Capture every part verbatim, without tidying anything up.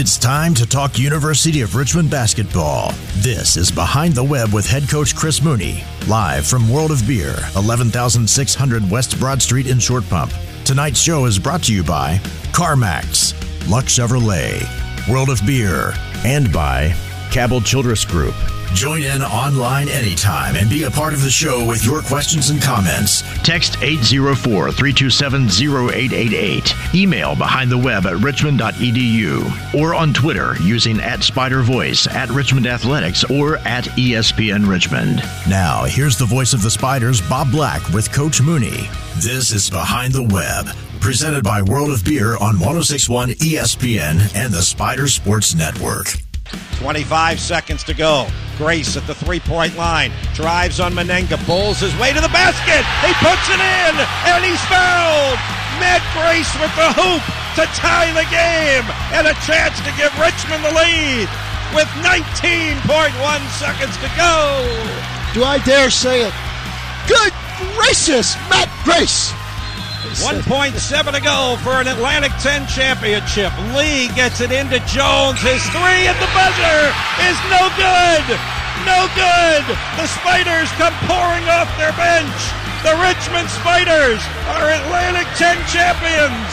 It's time to talk University of Richmond basketball. This is Behind the Web with head coach Chris Mooney, live from World of Beer, eleven thousand six hundred West Broad Street in Short Pump. Tonight's show is brought to you by CarMax, Lux Chevrolet, World of Beer, and by Cabell Childress Group. Join in online anytime and be a part of the show with your questions and comments. Text eight zero four, three two seven, zero eight eight eight. Email behindtheweb at richmond dot e d u or on Twitter using at Spider Voice, at Richmond Athletics, or at E S P N Richmond. Now, here's the voice of the Spiders, Bob Black, with Coach Mooney. This is Behind the Web, presented by World of Beer on one oh six point one E S P N and the Spider Sports Network. twenty-five seconds to go. Grace at the three-point line. Drives on Menenga. Bowls his way to the basket. He puts it in, and he's fouled. Matt Grace with the hoop to tie the game and a chance to give Richmond the lead with nineteen point one seconds to go. Do I dare say it? Good gracious, Matt Grace. one point seven to go for an Atlantic ten championship. Lee gets it into Jones. His three at the buzzer is no good. No good. The Spiders come pouring off their bench. The Richmond Spiders are Atlantic ten champions.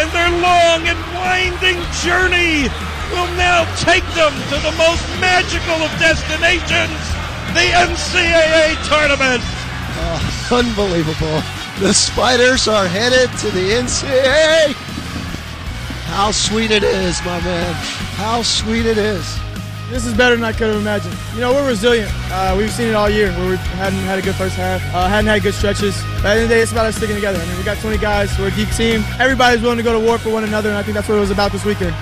And their long and winding journey will now take them to the most magical of destinations, the N C double A tournament. Oh, unbelievable. The Spiders are headed to the N C double A. How sweet it is, my man. How sweet it is. This is better than I could have imagined. You know, we're resilient. Uh, we've seen it all year where we hadn't had a good first half, uh, hadn't had good stretches. But at the end of the day, it's about us sticking together. I mean, we got twenty guys. We're a deep team. Everybody's willing to go to war for one another, and I think that's what it was about this weekend.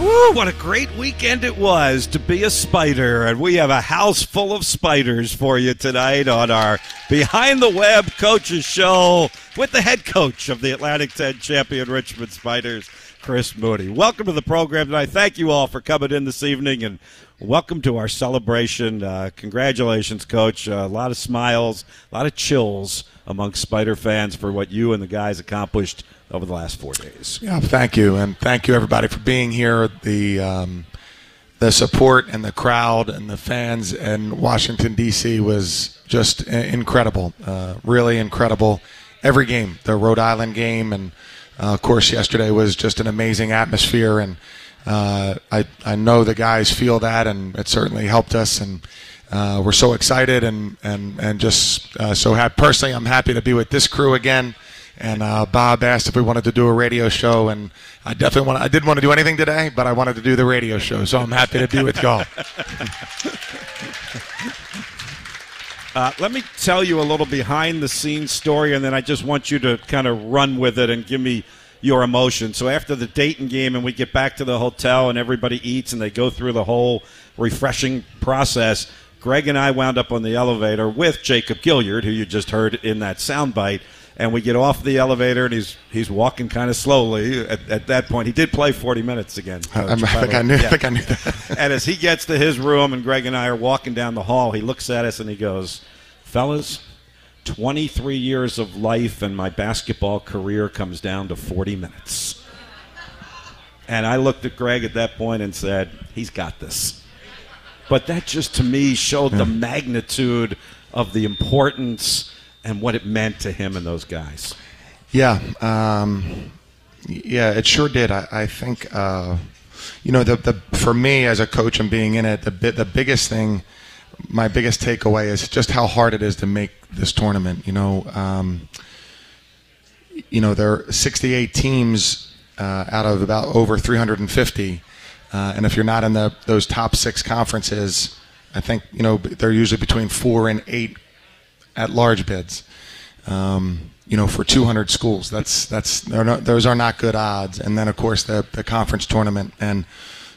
Woo, what a great weekend it was to be a Spider, and we have a house full of Spiders for you tonight on our Behind the Web Coaches Show with the head coach of the Atlantic ten champion Richmond Spiders, Chris Mooney. Welcome to the program tonight. Thank you all for coming in this evening, and welcome to our celebration. Uh, congratulations, Coach. Uh, a lot of smiles, a lot of chills among Spider fans for what you and the guys accomplished over the last four days. Yeah, thank you, and thank you everybody for being here. The um, the support and the crowd and the fans in Washington D C was just incredible, uh, really incredible. Every game, the Rhode Island game, and uh, of course yesterday was just an amazing atmosphere. And uh, I I know the guys feel that, and it certainly helped us. And uh, we're so excited, and and and just uh, so happy. Personally, I'm happy to be with this crew again. And uh, Bob asked if we wanted to do a radio show, and I definitely want. I didn't want to do anything today, but I wanted to do the radio show, so I'm happy to be with y'all. Uh, let me tell you a little behind-the-scenes story, and then I just want you to kind of run with it and give me your emotion. So after the Dayton game, and we get back to the hotel, and everybody eats, and they go through the whole refreshing process, Greg and I wound up on the elevator with Jacob Gilliard, who you just heard in that soundbite. And we get off the elevator, and he's he's walking kind of slowly. At, at that point, he did play forty minutes again. I, I think I knew. Yeah. I think I knew that. And as he gets to his room, and Greg and I are walking down the hall, he looks at us and he goes, "Fellas, twenty-three years of life, and my basketball career comes down to forty minutes." And I looked at Greg at that point and said, "He's got this." But that just to me showed yeah. the magnitude of the importance and what it meant to him and those guys. Yeah, um, yeah, it sure did. I, I think, uh, you know, the, the for me as a coach and being in it, the the biggest thing, my biggest takeaway is just how hard it is to make this tournament. You know, um, you know, there are sixty-eight teams uh, out of about over three hundred fifty, uh, and if you're not in the those top six conferences, I think you know they're usually between four and eight at-large bids, um, you know, for two hundred schools. That's that's they're not, those are not good odds. And then, of course, the, the conference tournament. And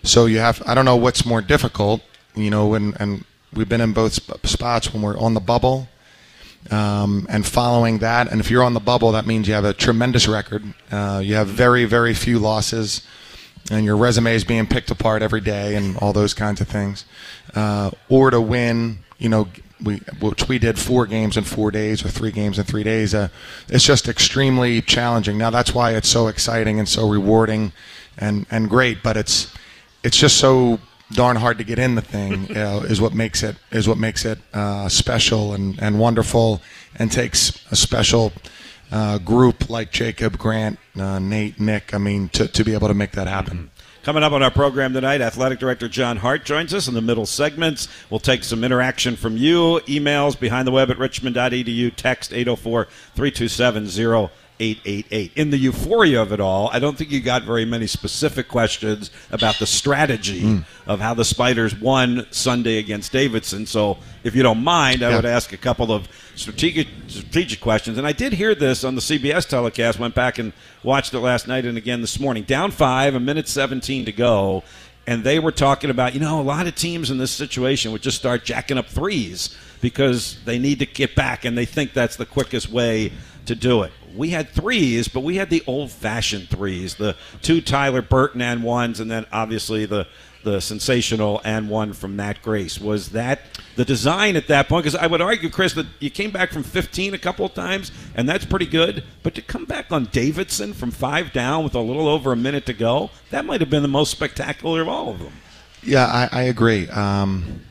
so you have – I don't know what's more difficult, you know, and, and we've been in both sp- spots when we're on the bubble um, and following that. And if you're on the bubble, that means you have a tremendous record. Uh, you have very, very few losses, and your resume is being picked apart every day and all those kinds of things. Uh, or to win, you know – we which we did four games in four days or three games in three days. Uh, it's just extremely challenging. Now that's why it's so exciting and so rewarding, and, and great. But it's it's just so darn hard to get in the thing. You know, is what makes it is what makes it uh, special and, and wonderful, and takes a special uh, group like Jacob, Grant, uh, Nate, Nick. I mean, to to be able to make that happen. Mm-hmm. Coming up on our program tonight, Athletic Director John Hart joins us in the middle segments. We'll take some interaction from you, emails, behind the web at richmond dot e d u, text eight oh four, three two seven, oh eight eight eight. In the euphoria of it all, I don't think you got very many specific questions about the strategy mm. of how the Spiders won Sunday against Davidson. So if you don't mind, I yeah. would ask a couple of strategic, strategic questions. And I did hear this on the C B S telecast, went back and watched it last night and again this morning. Down five, a minute seventeen to go, and they were talking about, you know, a lot of teams in this situation would just start jacking up threes because they need to get back, and they think that's the quickest way to do it. We had threes, but we had the old-fashioned threes, the two Tyler Burton and ones, and then obviously the the sensational and one from Matt Grace. Was that the design at that point? Because I would argue, Chris, that you came back from fifteen a couple of times, and that's pretty good. But to come back on Davidson from five down with a little over a minute to go, that might have been the most spectacular of all of them. Yeah, I, I agree. Um,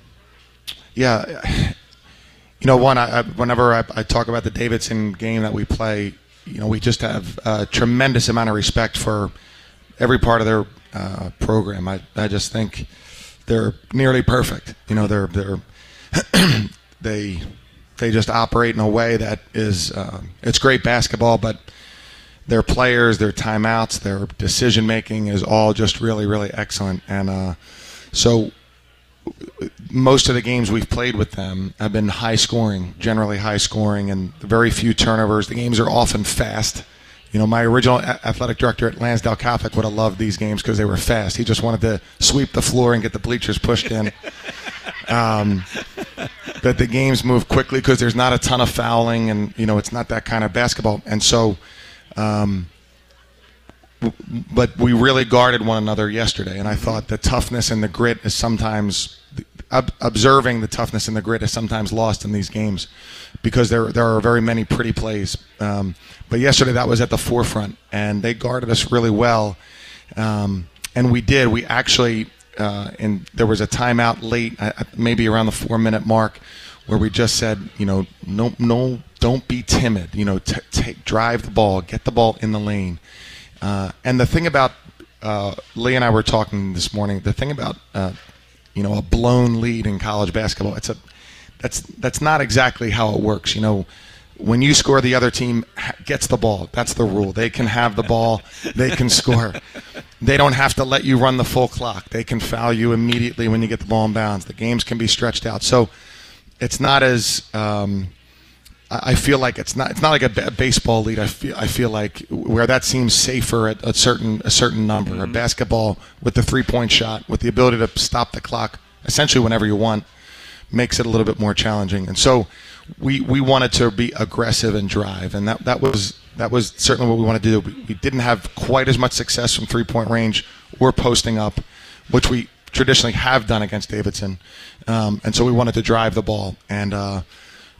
yeah, you know, one, I, I, whenever I, I talk about the Davidson game that we play, you know, we just have a tremendous amount of respect for every part of their uh, program. I, I just think they're nearly perfect. You know, they're they're they they just operate in a way that is um, it's great basketball, but their players, their timeouts, their decision making is all just really really excellent. And uh, so most of the games we've played with them have been high scoring, generally high scoring, and very few turnovers. The games are often fast. You know, my original athletic director at Lansdale Catholic would have loved these games because they were fast. He just wanted to sweep the floor and get the bleachers pushed in. Um, but the games move quickly because there's not a ton of fouling, and, you know, it's not that kind of basketball. And so, um, w- but we really guarded one another yesterday, and I thought the toughness and the grit is sometimes ob- observing the toughness and the grit is sometimes lost in these games, because there there are very many pretty plays. Um, but yesterday that was at the forefront, and they guarded us really well. Um, and we did. We actually, uh, and there was a timeout late, maybe around the four-minute mark, where we just said, you know, no, no, don't be timid. You know, t- take, drive the ball, get the ball in the lane. Uh, and the thing about, uh, Lee and I were talking this morning, the thing about, uh, you know, a blown lead in college basketball, it's a, That's that's not exactly how it works. You know, when you score, the other team gets the ball. That's the rule. They can have the ball. They can score. They don't have to let you run the full clock. They can foul you immediately when you get the ball in bounds. The games can be stretched out. So it's not as um, – I feel like it's not it's not like a b- baseball lead. I feel I feel like where that seems safer at a certain, a certain number. Mm-hmm. Or basketball with the three-point shot, with the ability to stop the clock essentially whenever you want, makes it a little bit more challenging. And so we we wanted to be aggressive and drive, and that, that was that was certainly what we wanted to do. We, we didn't have quite as much success from three-point range or posting up, which we traditionally have done against Davidson. Um, and so we wanted to drive the ball. And uh,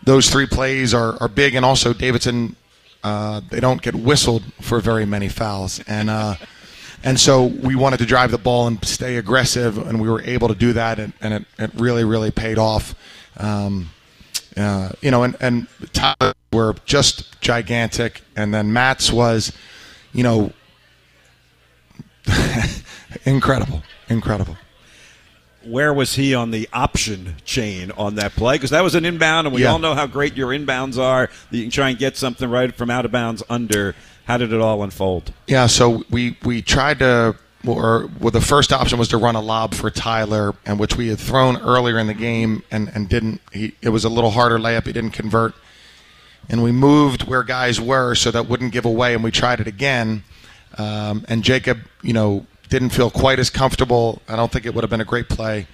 those three plays are, are big, and also Davidson, uh, they don't get whistled for very many fouls. And uh, And so we wanted to drive the ball and stay aggressive, and we were able to do that, and, and it, it really, really paid off. Um, uh, you know, and, and Tyler were just gigantic, and then Matt's was, you know, incredible, incredible. Where was he on the option chain on that play? Because that was an inbound, and we yeah. all know how great your inbounds are, that you can try and get something right from out of bounds under. How did it all unfold? Yeah, so we, we tried to, or well, the first option was to run a lob for Tyler, and which we had thrown earlier in the game and, and didn't. He, it was a little harder layup. He didn't convert. And we moved where guys were so that wouldn't give away, and we tried it again. Um, and Jacob, you know, didn't feel quite as comfortable. I don't think it would have been a great play.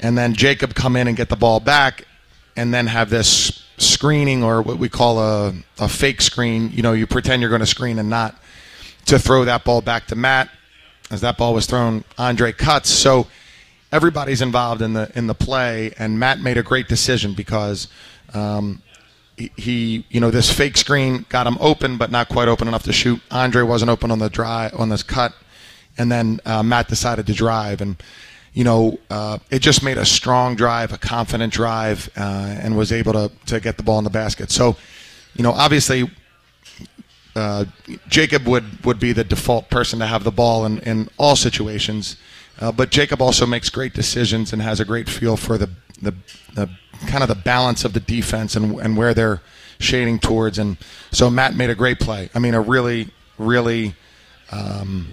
And then Jacob come in and get the ball back, and then have this screening, or what we call a, a fake screen. You know, you pretend you're going to screen and not, to throw that ball back to Matt. As that ball was thrown, Andre cuts. So everybody's involved in the in the play, and Matt made a great decision because um, he, he, you know, this fake screen got him open, but not quite open enough to shoot. Andre wasn't open on the drive on this cut, and then uh, Matt decided to drive, and you know, uh, it just made a strong drive, a confident drive, uh, and was able to to get the ball in the basket. So, you know, obviously. Uh, Jacob would, would be the default person to have the ball in, in all situations, uh, but Jacob also makes great decisions and has a great feel for the the, the kind of the balance of the defense and, and where they're shading towards. And so Matt made a great play. I mean, a really, really um,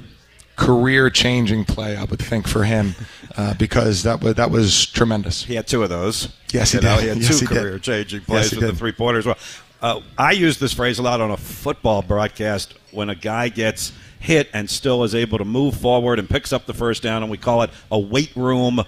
career-changing play, I would think, for him uh, because that was, that was tremendous. He had two of those. Yes, he you did. Know, he had yes, two career-changing plays yes, with did. the three-pointer as well. Uh, I use this phrase a lot on a football broadcast when a guy gets hit and still is able to move forward and picks up the first down, and we call it a weight room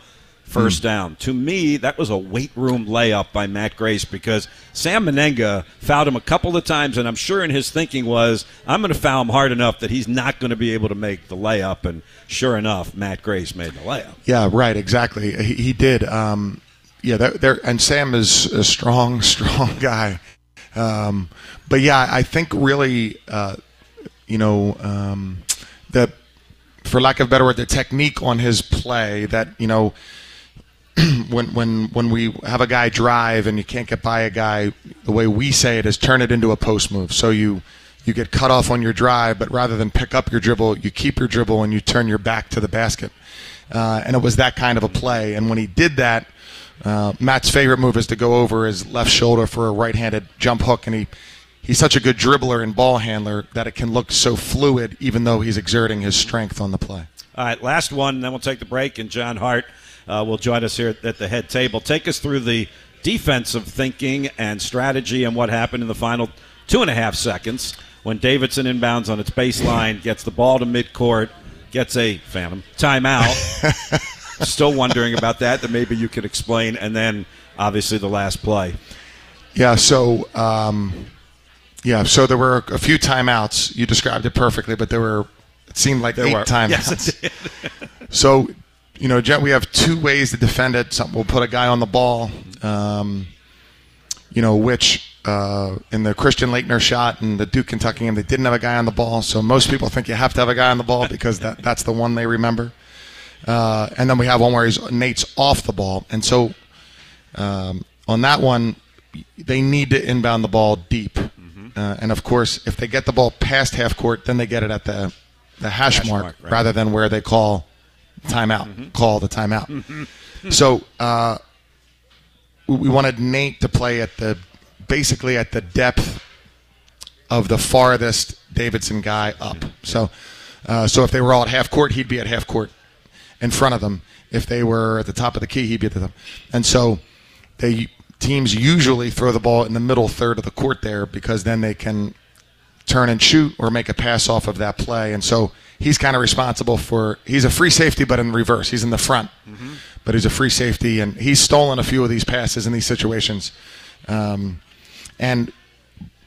first mm. down. To me, that was a weight room layup by Matt Grace because Sam Menenga fouled him a couple of times, and I'm sure in his thinking was, I'm going to foul him hard enough that he's not going to be able to make the layup, and sure enough, Matt Grace made the layup. Yeah, right, exactly. He, he did. Um, yeah, they're, they're, and Sam is a strong, strong guy. Um, but yeah, I think really, uh, you know, um, the, for lack of a better word, the technique on his play that, you know, when, when, when we have a guy drive and you can't get by a guy, the way we say it is turn it into a post move. So you, you get cut off on your drive, but rather than pick up your dribble, you keep your dribble and you turn your back to the basket. Uh, and it was that kind of a play. And when he did that, Uh, Matt's favorite move is to go over his left shoulder for a right-handed jump hook, and he, he's such a good dribbler and ball handler that it can look so fluid even though he's exerting his strength on the play. All right, last one, then we'll take the break, and John Hart uh, will join us here at the head table. Take us through the defensive thinking and strategy and what happened in the final two and a half seconds when Davidson inbounds on its baseline, gets the ball to midcourt, gets a phantom timeout. Still wondering about that, that maybe you could explain, and then obviously the last play. Yeah, so um, yeah, so there were a few timeouts. You described it perfectly, but there were it seemed like there eight were. timeouts. Yes, it did. So, you know, we have two ways to defend it. Some, we'll put a guy on the ball, um, you know, which uh, in the Christian Laettner shot and the Duke Kentucky game, they didn't have a guy on the ball. So most people think you have to have a guy on the ball because that, that's the one they remember. Uh, and then we have one where he's, Nate's off the ball. And so um, on that one, they need to inbound the ball deep. Mm-hmm. uh, and, of course, if they get the ball past half court, then they get it at the, the hash, hash mark, mark right. rather than where they call timeout, mm-hmm. call the timeout. Mm-hmm. So uh, we wanted Nate to play at the basically at the depth of the farthest Davidson guy up. Mm-hmm. So, uh, so if they were all at half court, he'd be at half court. In front of them. If they were at the top of the key, he'd be at the top. And so they teams usually throw the ball in the middle third of the court there because then they can turn and shoot or make a pass off of that play. And so he's kind of responsible for – he's a free safety but in reverse. He's in the front, mm-hmm. but he's a free safety. And he's stolen a few of these passes in these situations. Um, and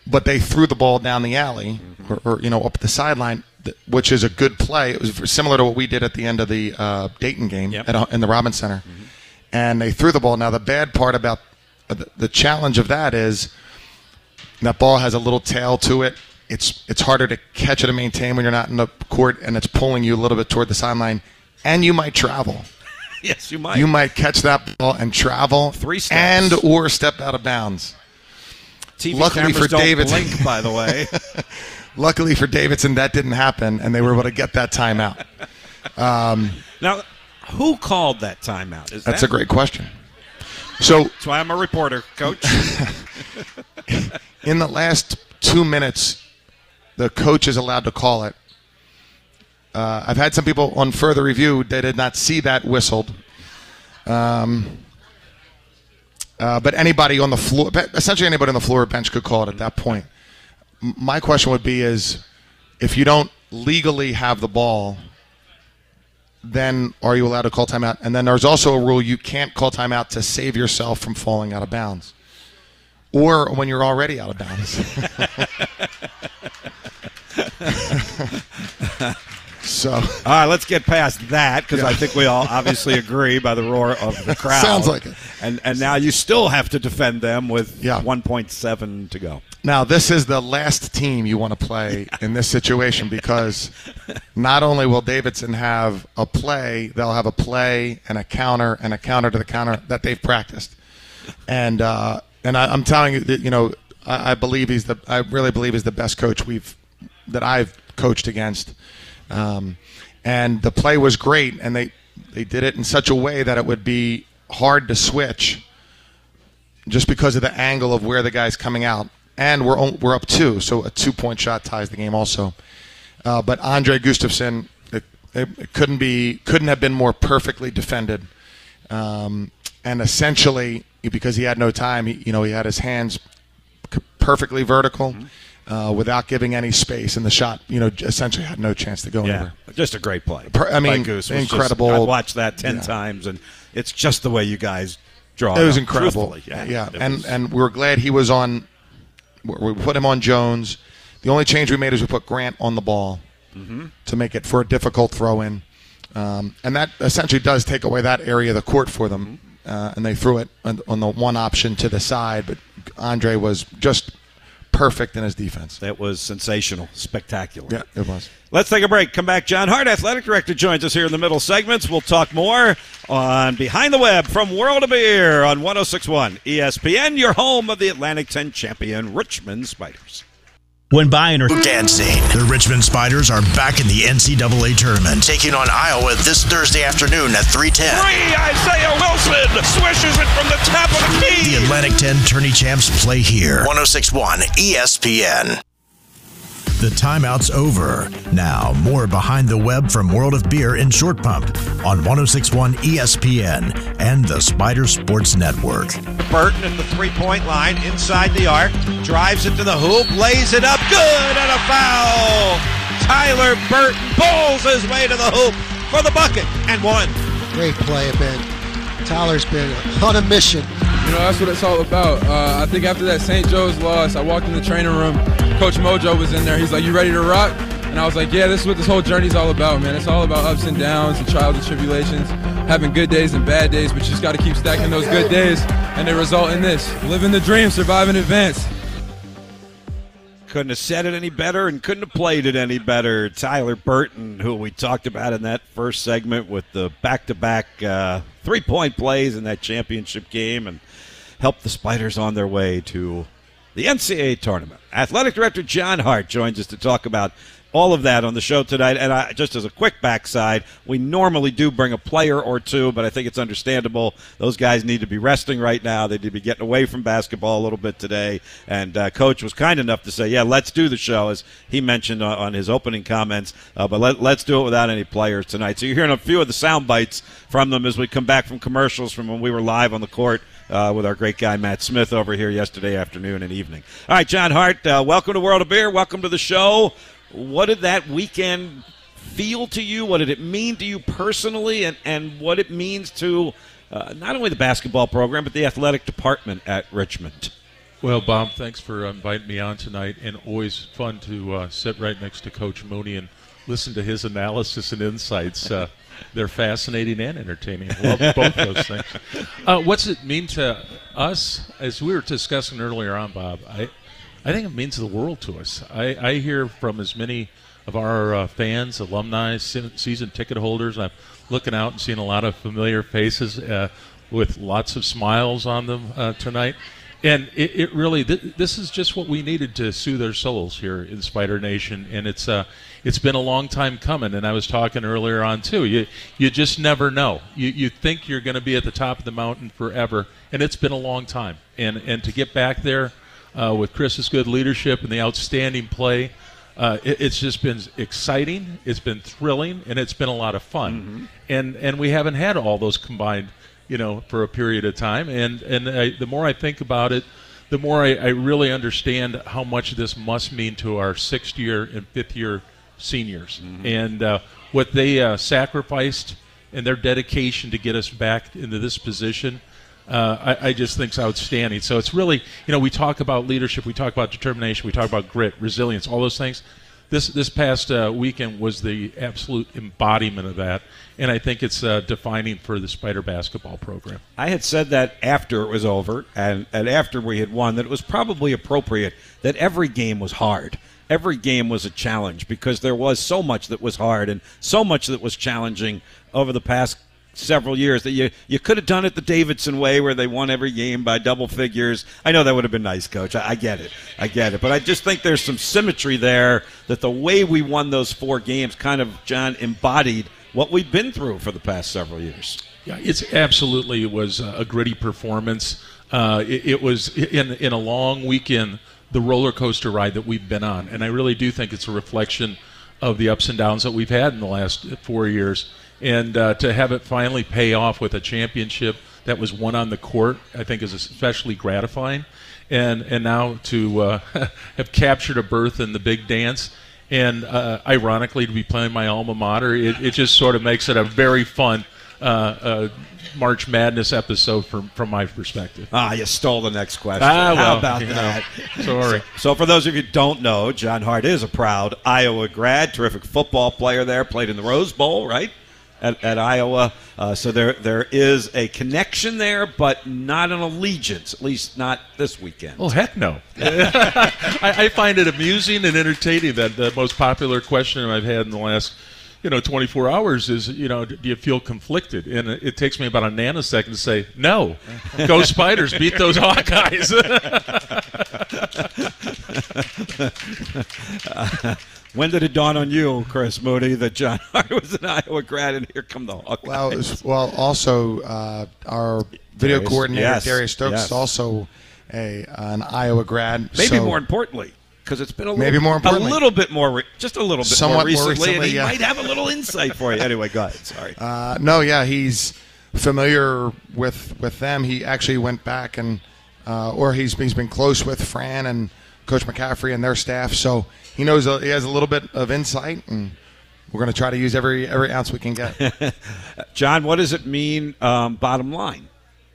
but they threw the ball down the alley mm-hmm. or, or, you know, up the sideline. Which is a good play. It was similar to what we did at the end of the uh, Dayton game yep. at a, in the Robin Center. Mm-hmm. And they threw the ball. Now, the bad part about the, the challenge of that is that ball has a little tail to it. It's it's harder to catch it and maintain when you're not in the court, and it's pulling you a little bit toward the sideline. And you might travel. Yes, you might. You might catch that ball and travel. Three steps. And or step out of bounds. T V Luckily for David, blink, by the way. Luckily for Davidson, that didn't happen, and they were able to get that timeout. Um, now, who called that timeout? Is that's that- a great question. So that's why I'm a reporter, Coach. In the last two minutes, the coach is allowed to call it. Uh, I've had some people on further review that did not see that whistled. Um, uh, but anybody on the floor, essentially anybody on the floor or bench could call it at that point. My question would be is, if you don't legally have the ball, then are you allowed to call timeout? And then there's also a rule you can't call timeout to save yourself from falling out of bounds or when you're already out of bounds. So, all right, let's get past that because yeah. I think we all obviously agree by the roar of the crowd. Sounds like it. And and now you still have to defend them with yeah. one point seven to go. Now, this is the last team you want to play in this situation because not only will Davidson have a play, they'll have a play and a counter and a counter to the counter that they've practiced. And uh, and I, I'm telling you, that, you know, I, I believe he's the I really believe he's the best coach we've that I've coached against. Um, and the play was great, and they they did it in such a way that it would be hard to switch just because of the angle of where the guy's coming out. And we're we're up two, so a two-point shot ties the game also. Uh, but Andre Gustafsson, it, it, it couldn't be couldn't have been more perfectly defended. Um, and essentially, because he had no time, he, you know, he had his hands perfectly vertical uh, without giving any space, and the shot, you know, essentially had no chance to go yeah, anywhere. Just a great play. Per, I mean, Goose was incredible. Just, I watched that ten yeah. times, and it's just the way you guys draw. It was up. Incredible. Yeah, yeah. And was... and we were glad he was on. We put him on Jones. The only change we made is we put Grant on the ball mm-hmm. to make it for a difficult throw-in. Um, and that essentially does take away that area of the court for them. Mm-hmm. uh, and they threw it on, on the one option to the side, but Andre was just perfect in his defense. That was sensational, spectacular. Yeah, it was. Let's take a break. Come back. John Hart, athletic director, joins us here in the middle segments. We'll talk more on Behind the Web from World of Beer on one oh six point one E S P N, your home of the Atlantic ten champion Richmond Spiders. When buying or dancing, the Richmond Spiders are back in the N C double A tournament, taking on Iowa this Thursday afternoon at three ten. Three, Isaiah Wilson swishes it from the top of the key. The Atlantic ten tourney champs play here. one oh six point one E S P N. The timeout's over. Now, more Behind the Web from World of Beer in Short Pump on one oh six point one E S P N and the Spider Sports Network. Burton at the three-point line inside the arc. Drives it to the hoop. Lays it up. Good. And a foul. Tyler Burton bowls his way to the hoop for the bucket. And one. Great play, Ben. Tyler's been on a mission. You know, that's what it's all about. Uh, I think after that Saint Joe's loss, I walked in the training room. Coach Mojo was in there. He's like, you ready to rock? And I was like, yeah, this is what this whole journey's all about, man. It's all about ups and downs and trials and tribulations, having good days and bad days, but you just got to keep stacking those good days, and they result in this. Living the dream, survive in advance. Couldn't have said it any better and couldn't have played it any better. Tyler Burton, who we talked about in that first segment with the back-to-back uh, three-point plays in that championship game and helped the Spiders on their way to the N C double A tournament. Athletic director John Hart joins us to talk about all of that on the show tonight. And I, just as a quick backside, we normally do bring a player or two, but I think it's understandable. Those guys need to be resting right now. They need to be getting away from basketball a little bit today. And uh, Coach was kind enough to say, yeah, let's do the show, as he mentioned on, on his opening comments. Uh, but let, let's do it without any players tonight. So you're hearing a few of the sound bites from them as we come back from commercials from when we were live on the court. Uh, with our great guy Matt Smith over here yesterday afternoon and evening. All right, John Hart, uh, welcome to World of Beer. Welcome to the show. What did that weekend feel to you? What did it mean to you personally? And, and what it means to uh, not only the basketball program, but the athletic department at Richmond? Well, Bob, thanks for inviting me on tonight. And always fun to uh, sit right next to Coach Mooney and listen to his analysis and insights. Uh, They're fascinating and entertaining. Love both those things. Uh, what's it mean to us? As we were discussing earlier on, Bob, I, I think it means the world to us. I, I hear from as many of our uh, fans, alumni, se- season ticket holders. I'm looking out and seeing a lot of familiar faces uh, with lots of smiles on them uh, tonight. And it, it really, th- this is just what we needed to soothe our souls here in Spider Nation. And it's uh, it's been a long time coming. And I was talking earlier on, too. You you just never know. You you think you're going to be at the top of the mountain forever. And it's been a long time. And, and to get back there uh, with Chris's good leadership and the outstanding play, uh, it, it's just been exciting. It's been thrilling. And it's been a lot of fun. Mm-hmm. And, and we haven't had all those combined, you know, for a period of time. And and I, the more I think about it, the more I, I really understand how much this must mean to our sixth year and fifth year seniors mm-hmm. and uh, what they uh, sacrificed and their dedication to get us back into this position. Uh, I, I just think is outstanding. So it's really, you know, we talk about leadership, we talk about determination, we talk about grit, resilience, all those things. this this past uh, weekend was the absolute embodiment of that, and I think it's uh, defining for the Spider basketball program. I had said that after it was over and, and after we had won that it was probably appropriate that every game was hard. Every game was a challenge because there was so much that was hard and so much that was challenging over the past several years that you, you could have done it the Davidson way where they won every game by double figures. I know that would have been nice, Coach. I, I get it. I get it. But I just think there's some symmetry there that the way we won those four games kind of, John, embodied what we've been through for the past several years. Yeah, it's absolutely it was a gritty performance. Uh, it, it was in in a long weekend, the roller coaster ride that we've been on. And I really do think it's a reflection of the ups and downs that we've had in the last four years. And uh, to have it finally pay off with a championship that was won on the court, I think is especially gratifying. And and now to uh, have captured a berth in the big dance, and uh, ironically to be playing my alma mater, it, it just sort of makes it a very fun uh, uh, March Madness episode from from my perspective. Ah, you stole the next question. Ah, well, how about that? Know, sorry. So, so for those of you who don't know, John Hart is a proud Iowa grad, terrific football player there, played in the Rose Bowl, right? At, at Iowa, uh, so there there is a connection there, but not an allegiance, at least not this weekend. Oh, heck no. I, I find it amusing and entertaining that the most popular question I've had in the last, you know, twenty-four hours is, you know, do you feel conflicted? And it takes me about a nanosecond to say, no, go Spiders, beat those Hawkeyes. uh, When did it dawn on you, Chris Mooney, that John Hart was an Iowa grad and here come the Hawkeyes? Well, was, well also uh, our video Darius, coordinator, yes, Darius Stokes, yes. is also a, an Iowa grad. Maybe so, more importantly, because it's been a little, more a little bit more, just a little bit Somewhat more recently, more recently and he yeah. might have a little insight for you. Anyway, go ahead. Sorry. Uh, no, yeah, he's familiar with, with them. He actually went back and uh, – or he's, he's been close with Fran and – Coach McCaffrey and their staff, so he knows uh, he has a little bit of insight, and we're going to try to use every every ounce we can get. John, what does it mean, um, bottom line,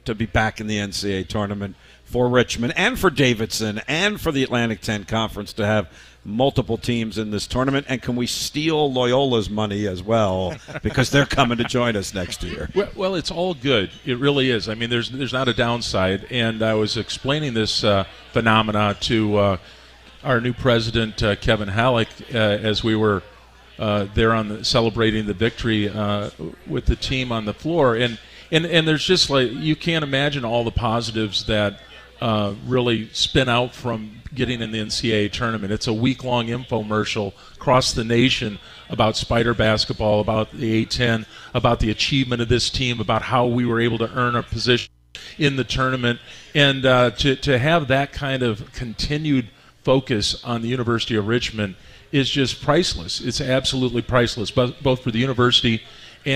to be back in the N C A A tournament for Richmond and for Davidson and for the Atlantic ten Conference to have multiple teams in this tournament, and can we steal Loyola's money as well because they're coming to join us next year? Well, well, it's all good. It really is. I mean, there's there's not a downside, and I was explaining this uh, phenomena to uh, our new president, uh, Kevin Halleck, uh, as we were uh, there on the, celebrating the victory uh, with the team on the floor, and, and, and there's just like you can't imagine all the positives that Uh, really spin out from getting in the N C A A tournament. It's a week-long infomercial across the nation about Spider basketball, about the A ten, about the achievement of this team, about how we were able to earn a position in the tournament. And uh, to, to have that kind of continued focus on the University of Richmond is just priceless. It's absolutely priceless, both for the university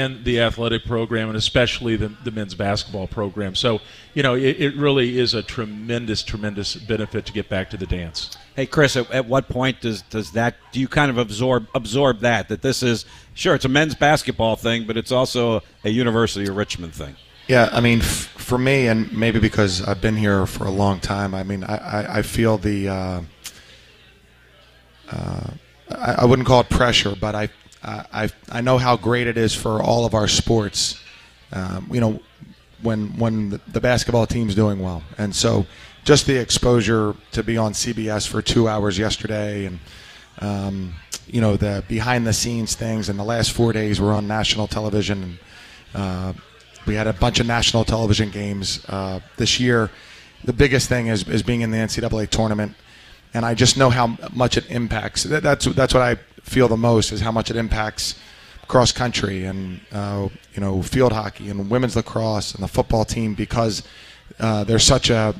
and the athletic program, and especially the, the men's basketball program. So, you know, it, it really is a tremendous, tremendous benefit to get back to the dance. Hey, Chris, at, at what point does, does that – do you kind of absorb absorb that, that this is – sure, it's a men's basketball thing, but it's also a University of Richmond thing? Yeah, I mean, f- for me, and maybe because I've been here for a long time, I mean, I, I, I feel the uh, – uh, I, I wouldn't call it pressure, but I – Uh, I I know how great it is for all of our sports, um, you know, when when the basketball team's doing well, and so just the exposure to be on C B S for two hours yesterday, and um, you know the behind the scenes things, and the last four days we're on national television, and uh, we had a bunch of national television games uh, this year. The biggest thing is is being in the N C A A tournament, and I just know how much it impacts. That, that's that's what I. feel the most is how much it impacts cross country and uh, you know field hockey and women's lacrosse and the football team because uh, there's such a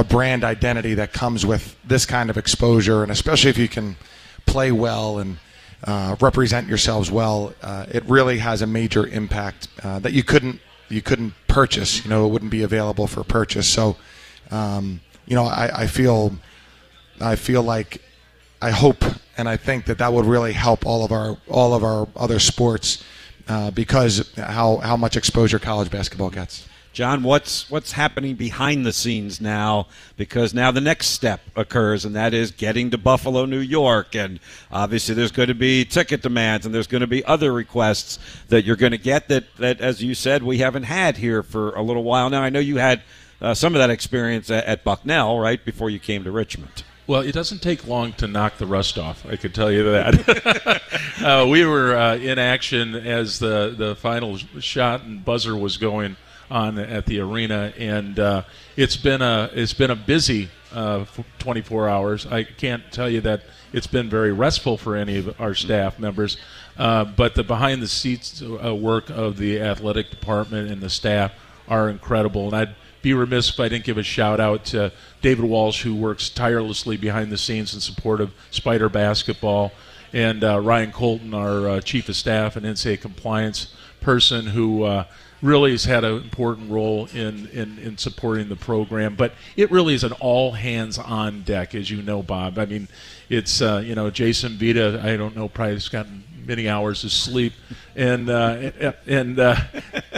a brand identity that comes with this kind of exposure, and especially if you can play well and uh, represent yourselves well, uh, it really has a major impact uh, that you couldn't you couldn't purchase. You know, it wouldn't be available for purchase. So um, you know, I, I feel I feel like. I hope and I think that that would really help all of our all of our other sports uh, because how how much exposure college basketball gets. John, what's what's happening behind the scenes now? Because now the next step occurs, and that is getting to Buffalo, New York. And obviously there's going to be ticket demands, and there's going to be other requests that you're going to get that, that, as you said, we haven't had here for a little while now. I know you had uh, some of that experience at, at Bucknell, right, before you came to Richmond. Well, it doesn't take long to knock the rust off, I could tell you that. uh, we were uh, in action as the, the final shot and buzzer was going on at the arena, and uh, it's been a it's been a busy uh, twenty-four hours. I can't tell you that it's been very restful for any of our staff members, uh, but the behind the scenes uh, work of the athletic department and the staff are incredible. And I'd be remiss if I didn't give a shout out to David Walsh, who works tirelessly behind the scenes in support of Spider basketball, and uh, Ryan Colton, our uh, chief of staff and N C double A compliance person, who uh, really has had an important role in, in, in supporting the program. But it really is an all-hands-on deck, as you know, Bob. I mean, it's, uh, you know, Jason Vita, I don't know, probably has gotten many hours of sleep. And, uh, and uh,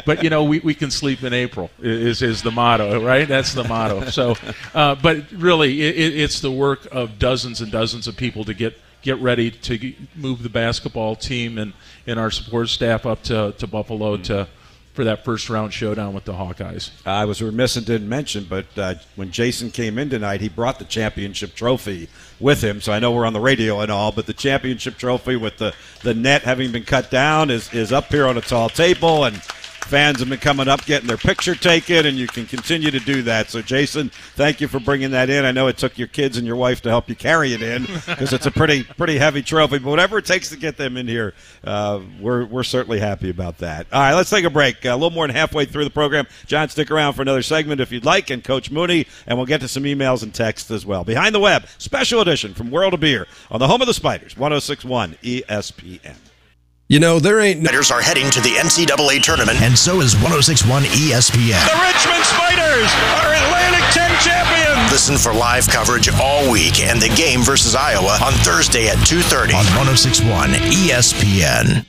but, you know, we, we can sleep in April is, is the motto, right? That's the motto. So, uh, but really, it, it's the work of dozens and dozens of people to get get ready to move the basketball team and, and our support staff up to, to Buffalo mm-hmm. to for that first-round showdown with the Hawkeyes. I was remiss and didn't mention, but uh, when Jason came in tonight, he brought the championship trophy with him. So I know we're on the radio and all, but the championship trophy with the, the net having been cut down is, is up here on a tall table, and fans have been coming up, getting their picture taken, and you can continue to do that. So, Jason, thank you for bringing that in. I know it took your kids and your wife to help you carry it in because it's a pretty pretty heavy trophy. But whatever it takes to get them in here, uh, we're we're certainly happy about that. All right, let's take a break. Uh, a little more than halfway through the program. John, stick around for another segment if you'd like, and Coach Mooney, and we'll get to some emails and texts as well. Behind the Web, special edition from World of Beer on the home of the Spiders, one oh six point one E S P N. You know, there ain't no... Spiders are heading to the N C double A tournament, and so is one oh six point one E S P N. The Richmond Spiders are Atlantic ten champions! Listen for live coverage all week and the game versus Iowa on Thursday at two thirty on one oh six point one E S P N.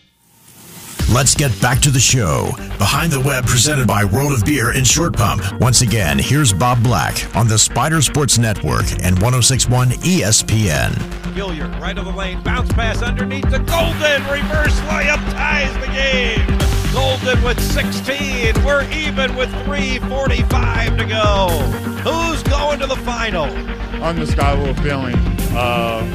Let's get back to the show. Behind the Web, presented by World of Beer and Short Pump. Once again, here's Bob Black on the Spider Sports Network and one oh six point one E S P N. Gilliard, right of the lane, bounce pass underneath to Golden. Reverse layup ties the game. Golden with sixteen. We're even with three forty-five to go. Who's going to the final? Undescribable feeling. Uh,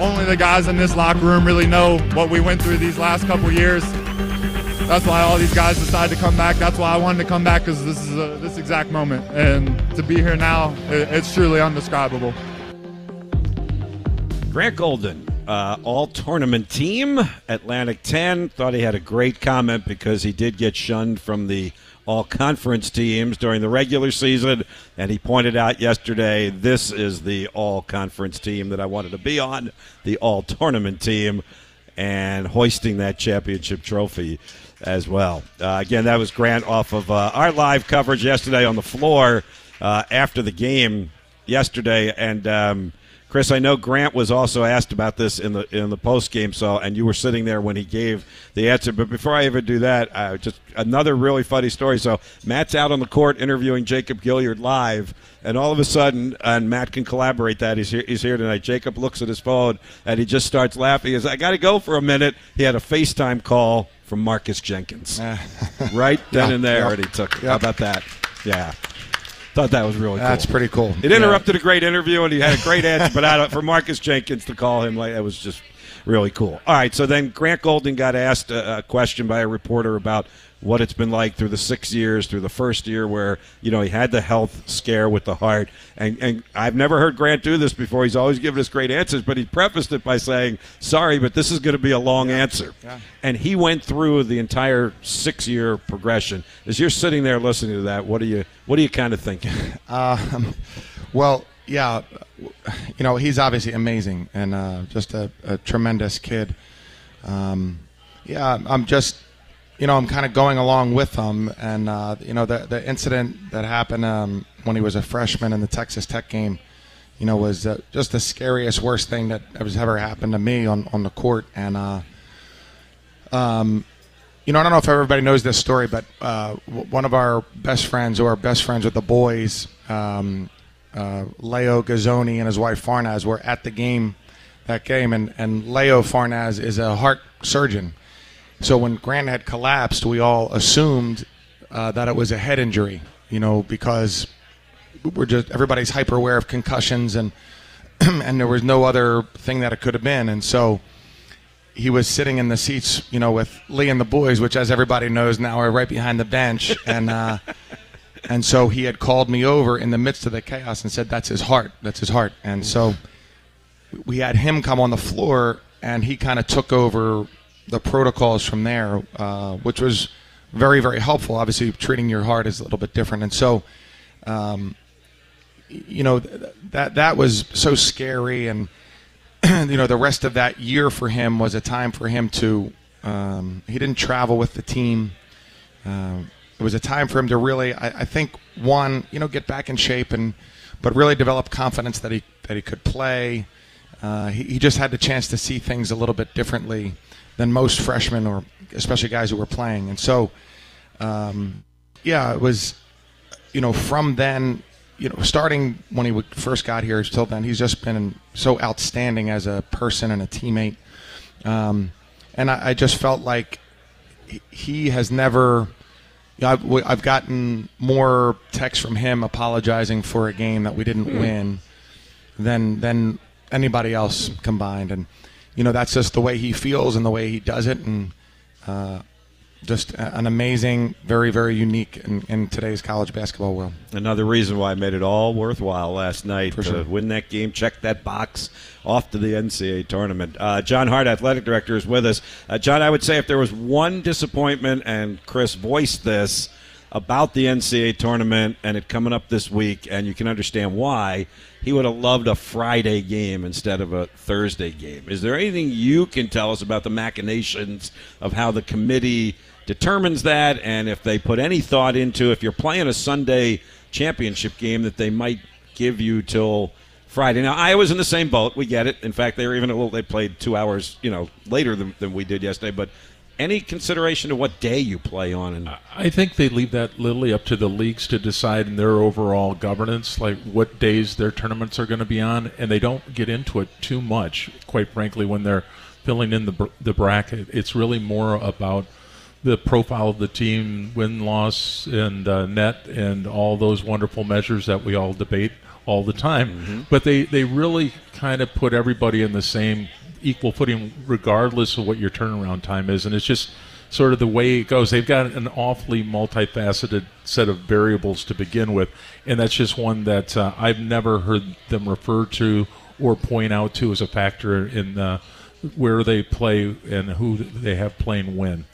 only the guys in this locker room really know what we went through these last couple years. That's why all these guys decided to come back. That's why I wanted to come back, because this is a, this exact moment. And to be here now, it, it's truly indescribable. Grant Golden, uh, all-tournament team, Atlantic ten. Thought he had a great comment because he did get shunned from the all-conference teams during the regular season. And he pointed out yesterday, this is the all-conference team that I wanted to be on, the all-tournament team, and hoisting that championship trophy as well. Uh, again, that was Grant off of uh, our live coverage yesterday on the floor uh, after the game yesterday. And um, Chris, I know Grant was also asked about this in the in the post game. So, and you were sitting there when he gave the answer. But before I even do that, uh, just another really funny story. So Matt's out on the court interviewing Jacob Gilliard live, and all of a sudden, and Matt can collaborate that, he's here, he's here tonight. Jacob looks at his phone, and he just starts laughing. He goes, I got to go for a minute. He had a FaceTime call from Marcus Jenkins. Uh, right then yeah, and there, yeah, and he took it. Yeah. How about that? Yeah. Thought that was really cool. That's pretty cool. It interrupted yeah. a great interview, and he had a great answer, but I don't, for Marcus Jenkins to call him, like, that was just really cool. All right, so then Grant Golden got asked a, a question by a reporter about what it's been like through the six years, through the first year where, you know, he had the health scare with the heart. And, and I've never heard Grant do this before. He's always given us great answers, but he prefaced it by saying, sorry, but this is going to be a long yeah. answer. Yeah. And he went through the entire six-year progression. As you're sitting there listening to that, what are you what are you kind of thinking? Um, well, yeah, you know, he's obviously amazing and uh, just a, a tremendous kid. Um, yeah, I'm just... You know, I'm kind of going along with him, and uh, you know, the the incident that happened um, when he was a freshman in the Texas Tech game, you know, was uh, just the scariest, worst thing that has ever happened to me on, on the court, and uh, um, You know, I don't know if everybody knows this story, but uh, one of our best friends, or best friends with the boys, um, uh, Leo Gazzoni and his wife Farnaz were at the game, that game, and, and Leo Farnaz is a heart surgeon. So when Grant had collapsed, we all assumed uh, that it was a head injury, you know, because we're just everybody's hyper aware of concussions, and and there was no other thing that it could have been. And so he was sitting in the seats, you know, with Lee and the boys, which, as everybody knows now, are right behind the bench. And uh, and so he had called me over in the midst of the chaos and said, that's his heart. That's his heart. And so we had him come on the floor, and he kind of took over the protocols from there, uh, which was very, very helpful. Obviously, treating your heart is a little bit different. And so, um, you know, th- that that was so scary, and you know, the rest of that year for him was a time for him to um, – he didn't travel with the team. Uh, it was a time for him to really, I, I think, one, you know, get back in shape, and but really develop confidence that he that he could play. Uh, he, he just had the chance to see things a little bit differently than most freshmen, or especially guys who were playing. And so, um, yeah, it was, you know, from then – you know, starting when he first got here till then, he's just been so outstanding as a person and a teammate. Um, and I, I just felt like he has never you – know, I've, I've gotten more texts from him apologizing for a game that we didn't mm. win than than anybody else combined. And, you know, that's just the way he feels and the way he does it. And uh just an amazing, very, very unique in, in today's college basketball world. Another reason why I made it all worthwhile last night for to sure. win that game, check that box off to the N C A A tournament. Uh, John Hart, athletic director, is with us. Uh, John, I would say if there was one disappointment, and Chris voiced this, about the N C A A tournament and it coming up this week, and you can understand why, he would have loved a Friday game instead of a Thursday game. Is there anything you can tell us about the machinations of how the committee determines that, and if they put any thought into, if you're playing a Sunday championship game, that they might give you till Friday? Now, Iowa's in the same boat. We get it. In fact, they were even a little, they played two hours, you know, later than, than we did yesterday, but any consideration to what day you play on? And I think they leave that literally up to the leagues to decide in their overall governance, like what days their tournaments are going to be on, and they don't get into it too much, quite frankly, when they're filling in the the bracket. It's really more about the profile of the team, win, loss, and uh, net, and all those wonderful measures that we all debate all the time. Mm-hmm. But they, they really kind of put everybody in the same equal footing regardless of what your turnaround time is, and it's just sort of the way it goes. They've got an awfully multifaceted set of variables to begin with, and that's just one that uh, I've never heard them refer to or point out to as a factor in uh, where they play and who they have playing when.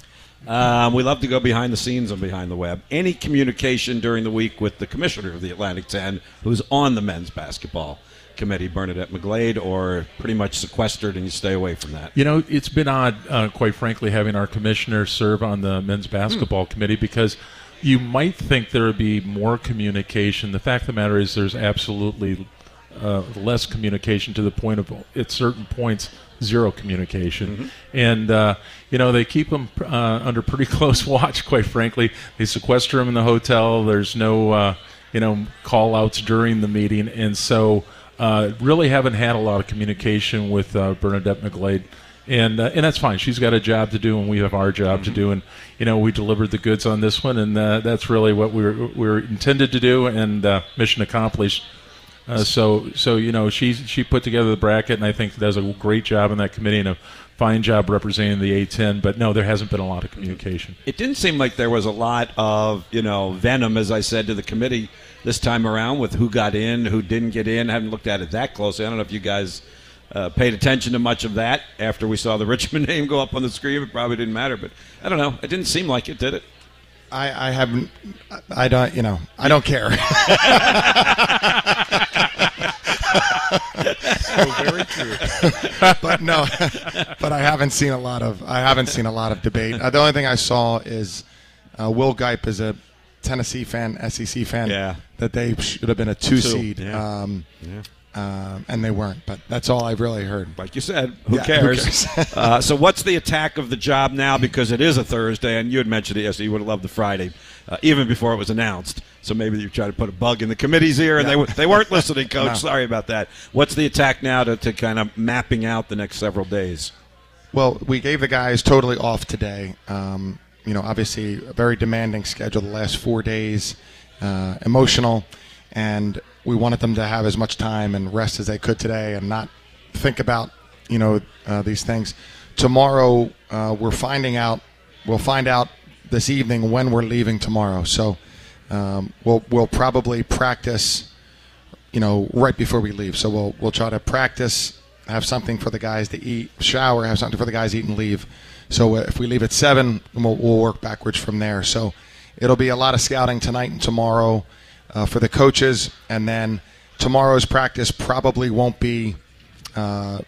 Um, we love to go behind the scenes and behind the web. Any communication during the week with the commissioner of the Atlantic ten, who's on the men's basketball committee, Bernadette McGlade, or pretty much sequestered and you stay away from that? You know, it's been odd, uh, quite frankly, having our commissioner serve on the men's basketball mm. committee, because you might think there would be more communication. The fact of the matter is there's absolutely uh, less communication, to the point of, at certain points, zero communication. Mm-hmm. And, uh, you know, they keep them uh, under pretty close watch, quite frankly. They sequester them in the hotel. There's no, uh, you know, call-outs during the meeting. And so Uh, really haven't had a lot of communication with uh, Bernadette McGlade, and uh, and that's fine. She's got a job to do, and we have our job mm-hmm. to do, and you know we delivered the goods on this one, and uh, that's really what we were, we were intended to do, and uh, mission accomplished. Uh, so so you know she she put together the bracket, and I think does a great job in that committee and a fine job representing the A ten. But no, there hasn't been a lot of communication. It didn't seem like there was a lot of you know venom, as I said to the committee this time around, with who got in, who didn't get in. I haven't looked at it that closely. I don't know if you guys uh, paid attention to much of that. After we saw the Richmond name go up on the screen, it probably didn't matter. But I don't know. It didn't seem like it, did it? I, I haven't. I don't. You know. I don't care. So very true. But no. But I haven't seen a lot of. I haven't seen a lot of debate. Uh, the only thing I saw is uh, Will Guype is a Tennessee fan, S E C fan, yeah. that they should have been a two, two. seed. Yeah. Um, yeah. Um, and they weren't, but that's all I've really heard. Like you said, who yeah, cares? Who cares? uh, so what's the attack of the job now? Because it is a Thursday, and you had mentioned it yesterday. You would have loved the Friday, uh, even before it was announced. So maybe you try to put a bug in the committee's ear, and yeah. they they weren't listening, Coach. No. Sorry about that. What's the attack now to, to kind of mapping out the next several days? Well, we gave the guys totally off today. Um, you know, obviously a very demanding schedule the last four days, uh, emotional, and we wanted them to have as much time and rest as they could today and not think about, you know, uh, these things. Tomorrow, uh, we're finding out, we'll find out this evening when we're leaving tomorrow. So um, we'll we'll probably practice, you know, right before we leave. So we'll we'll try to practice, have something for the guys to eat, shower, have something for the guys to eat and leave. So if we leave at seven, we'll, we'll work backwards from there. So it'll be a lot of scouting tonight and tomorrow. Uh, for the coaches, and then tomorrow's practice probably won't be, uh,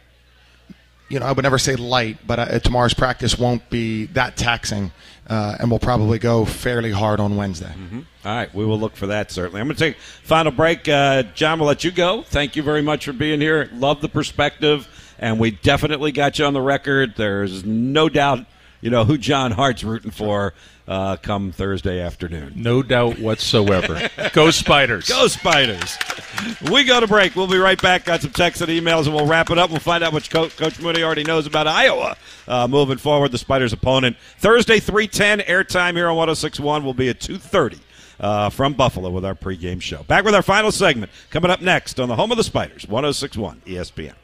you know, I would never say light, but uh, tomorrow's practice won't be that taxing, uh, and we'll probably go fairly hard on Wednesday. Mm-hmm. All right, we will look for that, certainly. I'm going to take a final break. Uh, John, we'll let you go. Thank you very much for being here. Love the perspective, and we definitely got you on the record. There's no doubt, you know, who John Hart's rooting for. Uh, come Thursday afternoon. No doubt whatsoever. Go Spiders. Go Spiders. We go to break. We'll be right back. Got some texts and emails, and we'll wrap it up. We'll find out what Co- Coach Mooney already knows about Iowa. Uh, moving forward, the Spiders' opponent. Thursday, three ten, airtime here on one oh six point one. We'll be at two thirty uh, from Buffalo with our pregame show. Back with our final segment coming up next on the home of the Spiders, one oh six point one E S P N.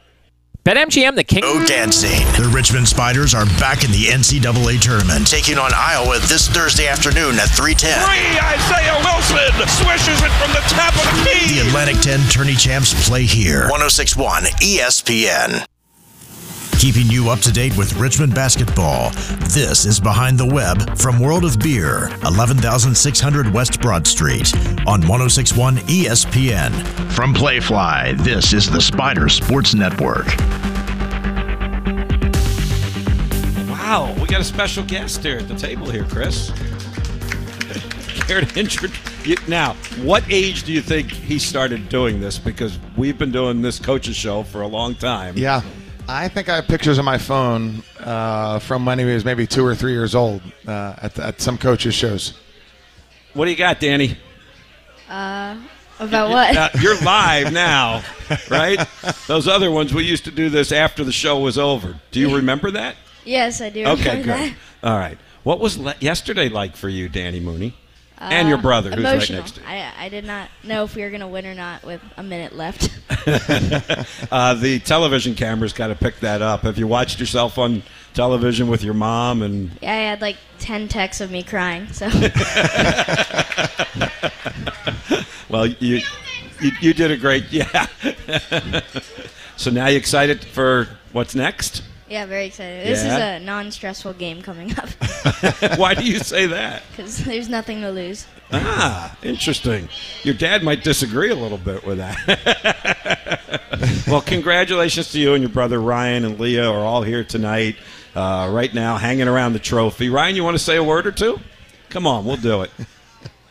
BetMGM, the king. Oh, dancing. The Richmond Spiders are back in the N C double A tournament, taking on Iowa this Thursday afternoon at three ten. Three, Isaiah Wilson swishes it from the top of the key. The Atlantic ten tourney champs play here. one oh six point one E S P N. Keeping you up to date with Richmond basketball, this is Behind the Web from World of Beer, eleven thousand six hundred West Broad Street on one oh six point one E S P N. From Playfly, this is the Spider Sports Network. Wow, we got a special guest here at the table here, Chris. Care to introduce? Now, what age do you think he started doing this? Because we've been doing this coach's show for a long time. Yeah. I think I have pictures on my phone uh, from when he was maybe two or three years old uh, at, at some coaches' shows. What do you got, Danny? Uh, about what? Uh, you're live now, right? Those other ones, we used to do this after the show was over. Do you remember that? Yes, I do remember okay, good. That. All right. What was le- yesterday like for you, Danny Mooney? Uh, and your brother, emotional. Who's right next to you. I, I did not know if we were going to win or not with a minute left. uh, the television cameras got to pick that up. Have you watched yourself on television with your mom? And yeah, I had like ten texts of me crying. So. Well, you, you you did a great, yeah. So now you excited for what's next? Yeah, very excited. This yeah. is a non-stressful game coming up. Why do you say that? Because there's nothing to lose. Ah, interesting. Your dad might disagree a little bit with that. Well, congratulations to you and your brother Ryan and Leah are all here tonight, uh, right now, hanging around the trophy. Ryan, you want to say a word or two? Come on, we'll do it.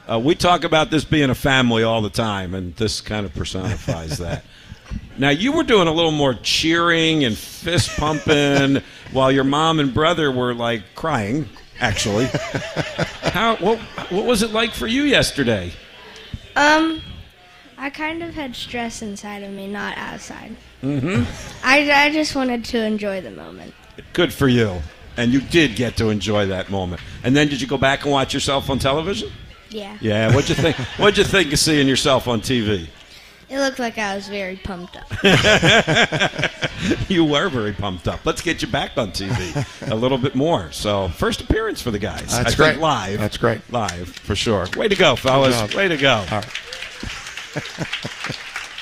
Uh, we talk about this being a family all the time, and this kind of personifies that. Now, you were doing a little more cheering and fist pumping while your mom and brother were, like, crying, actually. How? What, what was it like for you yesterday? Um, I kind of had stress inside of me, not outside. Mm-hmm. I, I just wanted to enjoy the moment. Good for you. And you did get to enjoy that moment. And then did you go back and watch yourself on television? Yeah. Yeah, what'd you think, what'd you think of seeing yourself on T V? It looked like I was very pumped up. You were very pumped up. Let's get you back on T V a little bit more. So, first appearance for the guys. That's I great. Think live. That's great. Live, for sure. Way to go, fellas. Way to go. All right.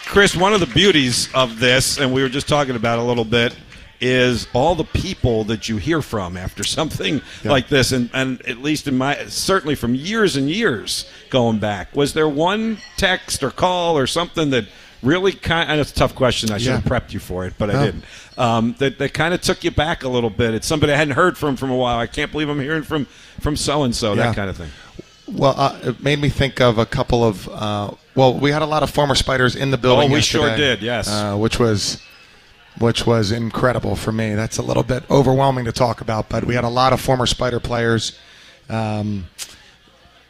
Chris, one of the beauties of this, and we were just talking about it a little bit, is all the people that you hear from after something yep. like this, and, and at least in my, certainly from years and years going back, was there one text or call or something that really kind of, it's a tough question, I should yeah. have prepped you for it, but no. I didn't, um, that, that kind of took you back a little bit? It's somebody I hadn't heard from from a while. I can't believe I'm hearing from, from so-and-so, yeah. that kind of thing. Well, uh, it made me think of a couple of uh, – well, we had a lot of former Spiders in the building. Oh, we yesterday, sure did, yes. Uh, which was which was incredible for me. That's a little bit overwhelming to talk about, but we had a lot of former Spider players. Um,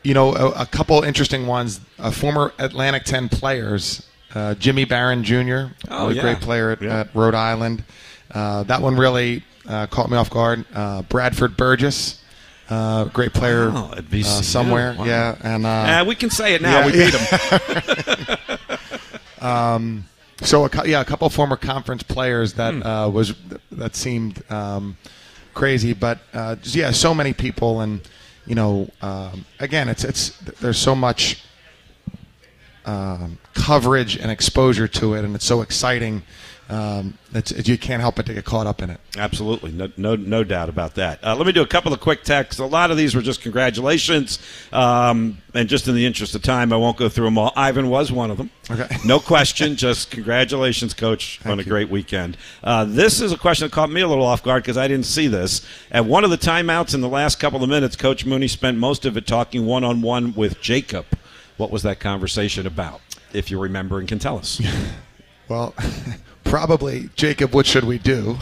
you know, a, a couple interesting ones, uh, former Atlantic ten players, uh, Jimmy Barron Junior, oh, really yeah. great player at, yeah. at Rhode Island. Uh, that one really uh, caught me off guard. Uh, Bradford Burgess. Uh, great player wow, at B C, uh, somewhere, wow. yeah, and uh, uh, we can say it now. Yeah, we beat them. Yeah. um, so, a, yeah, a couple of former conference players that hmm. uh, was that seemed um, crazy, but uh, yeah, so many people, and you know, um, again, it's it's there's so much um, coverage and exposure to it, and it's so exciting. Um, it's, you can't help but to get caught up in it. Absolutely. No no, no doubt about that. Uh, let me do a couple of quick texts. A lot of these were just congratulations. Um, and just in the interest of time, I won't go through them all. Ivan was one of them. Okay. No question, just congratulations, Coach, Thank on a you. great weekend. Uh, this is a question that caught me a little off guard because I didn't see this. At one of the timeouts in the last couple of minutes, Coach Mooney spent most of it talking one-on-one with Jacob. What was that conversation about, if you remember and can tell us? Well, probably, Jacob, what should we do?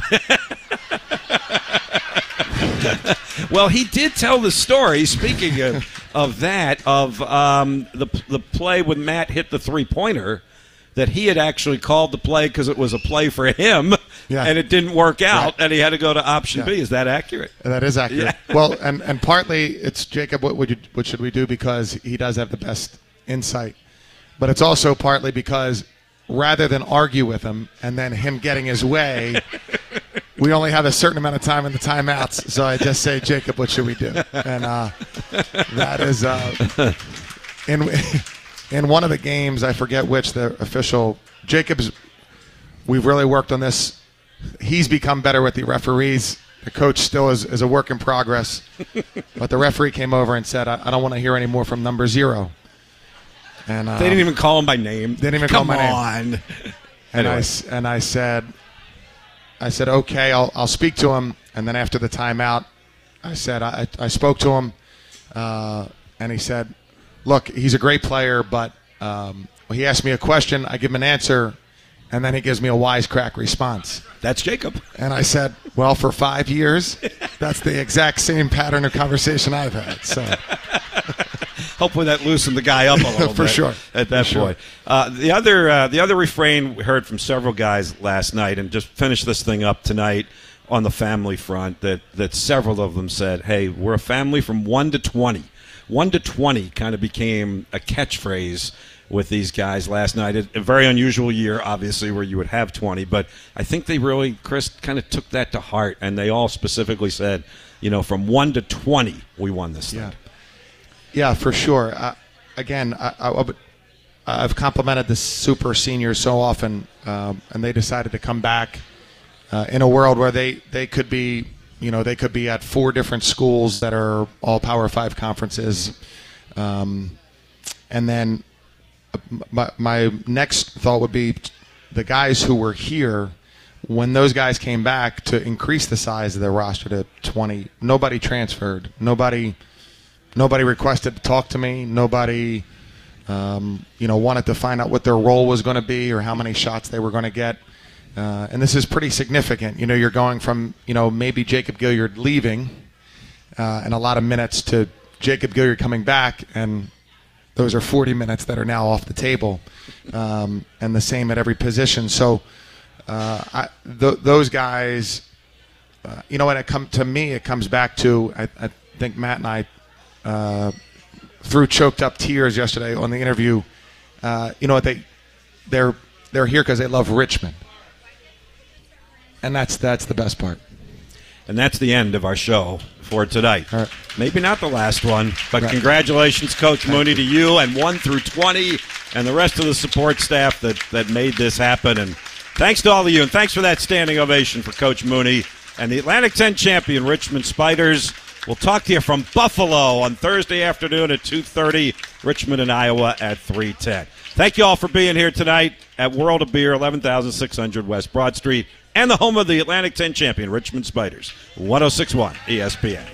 Well, he did tell the story, speaking of, of that, of um, the, the play when Matt hit the three-pointer, that he had actually called the play because it was a play for him, yeah. and it didn't work out, right. and he had to go to option yeah. B. Is that accurate? That is accurate. Yeah. Well, and, and partly it's, Jacob, what, would you, what should we do, because he does have the best insight. But it's also partly because rather than argue with him and then him getting his way, we only have a certain amount of time in the timeouts. So I just say, Jacob, what should we do? And uh, that is uh, in in one of the games, I forget which, the official, Jacob's, we've really worked on this. He's become better with the referees. The coach still is, is a work in progress. But the referee came over and said, I, I don't want to hear any more from number zero. And, um, they didn't even call him by name. They didn't even Come call him by on. name. And anyway. I and I said, I said okay, I'll I'll speak to him. And then after the timeout, I said I I spoke to him, uh, and he said, look, he's a great player, but um, he asked me a question, I give him an answer, and then he gives me a wisecrack response. That's Jacob. And I said, well, for five years, that's the exact same pattern of conversation I've had. So. Hopefully that loosened the guy up a little For bit sure. at that For point. Sure. Uh, the other uh, the other refrain we heard from several guys last night, and just finish this thing up tonight on the family front, that, that several of them said, hey, we're a family from one to twenty. one to twenty kind of became a catchphrase with these guys last night. A very unusual year, obviously, where you would have twenty, but I think they really, Chris, kind of took that to heart, and they all specifically said, you know, from one to twenty, we won this yeah. thing. Yeah, for sure. Uh, again, I, I, I've complimented the super seniors so often, um, and they decided to come back uh, in a world where they, they could be, you know, they could be at four different schools that are all Power Five conferences, um, and then my, my next thought would be the guys who were here when those guys came back to increase the size of their roster to twenty. Nobody transferred. Nobody. Nobody requested to talk to me. Nobody, um, you know, wanted to find out what their role was going to be or how many shots they were going to get. Uh, and this is pretty significant. You know, you're going from, you know, maybe Jacob Gilliard leaving uh, and a lot of minutes to Jacob Gilliard coming back, and those are forty minutes that are now off the table, um, and the same at every position. So uh, I, th- those guys, uh, you know, when it come to me, it comes back to I, I think Matt and I. Uh, through choked up tears yesterday on the interview, uh, you know what they they're they're here because they love Richmond, and that's that's the best part. And that's the end of our show for tonight. All right. Maybe not the last one, but right. congratulations, Coach Thank Mooney, you. to you and one through twenty, and the rest of the support staff that that made this happen. And thanks to all of you, and thanks for that standing ovation for Coach Mooney and the Atlantic ten champion Richmond Spiders. We'll talk to you from Buffalo on Thursday afternoon at two thirty, Richmond and Iowa at three ten. Thank you all for being here tonight at World of Beer, eleven thousand six hundred West Broad Street, and the home of the Atlantic ten champion, Richmond Spiders, one oh six point one E S P N.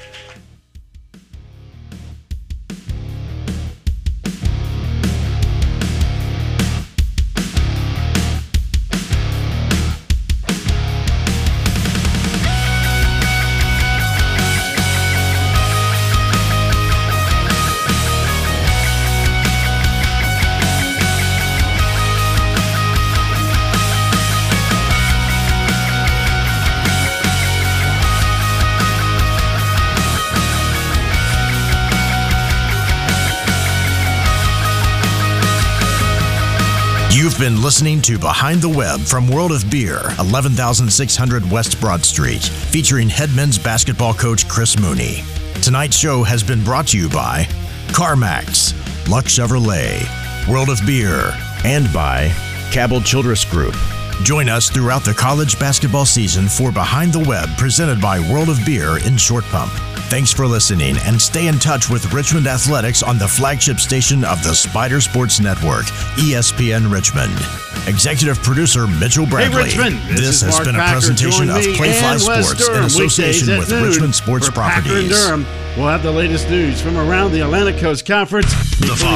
You've been listening to Behind the Web from World of Beer, eleven thousand six hundred West Broad Street, featuring head men's basketball coach Chris Mooney. Tonight's show has been brought to you by CarMax, Lux Chevrolet, World of Beer, and by Cabell Childress Group. Join us throughout the college basketball season for Behind the Web, presented by World of Beer in Short Pump. Thanks for listening, and stay in touch with Richmond Athletics on the flagship station of the Spider Sports Network, E S P N Richmond. Executive producer Mitchell Bradley. Hey, Richmond. This, this has Mark been a Packer presentation of Playfly Sports in association with Richmond Sports Properties. Packer and Durham. We'll have the latest news from around the Atlantic Coast Conference. The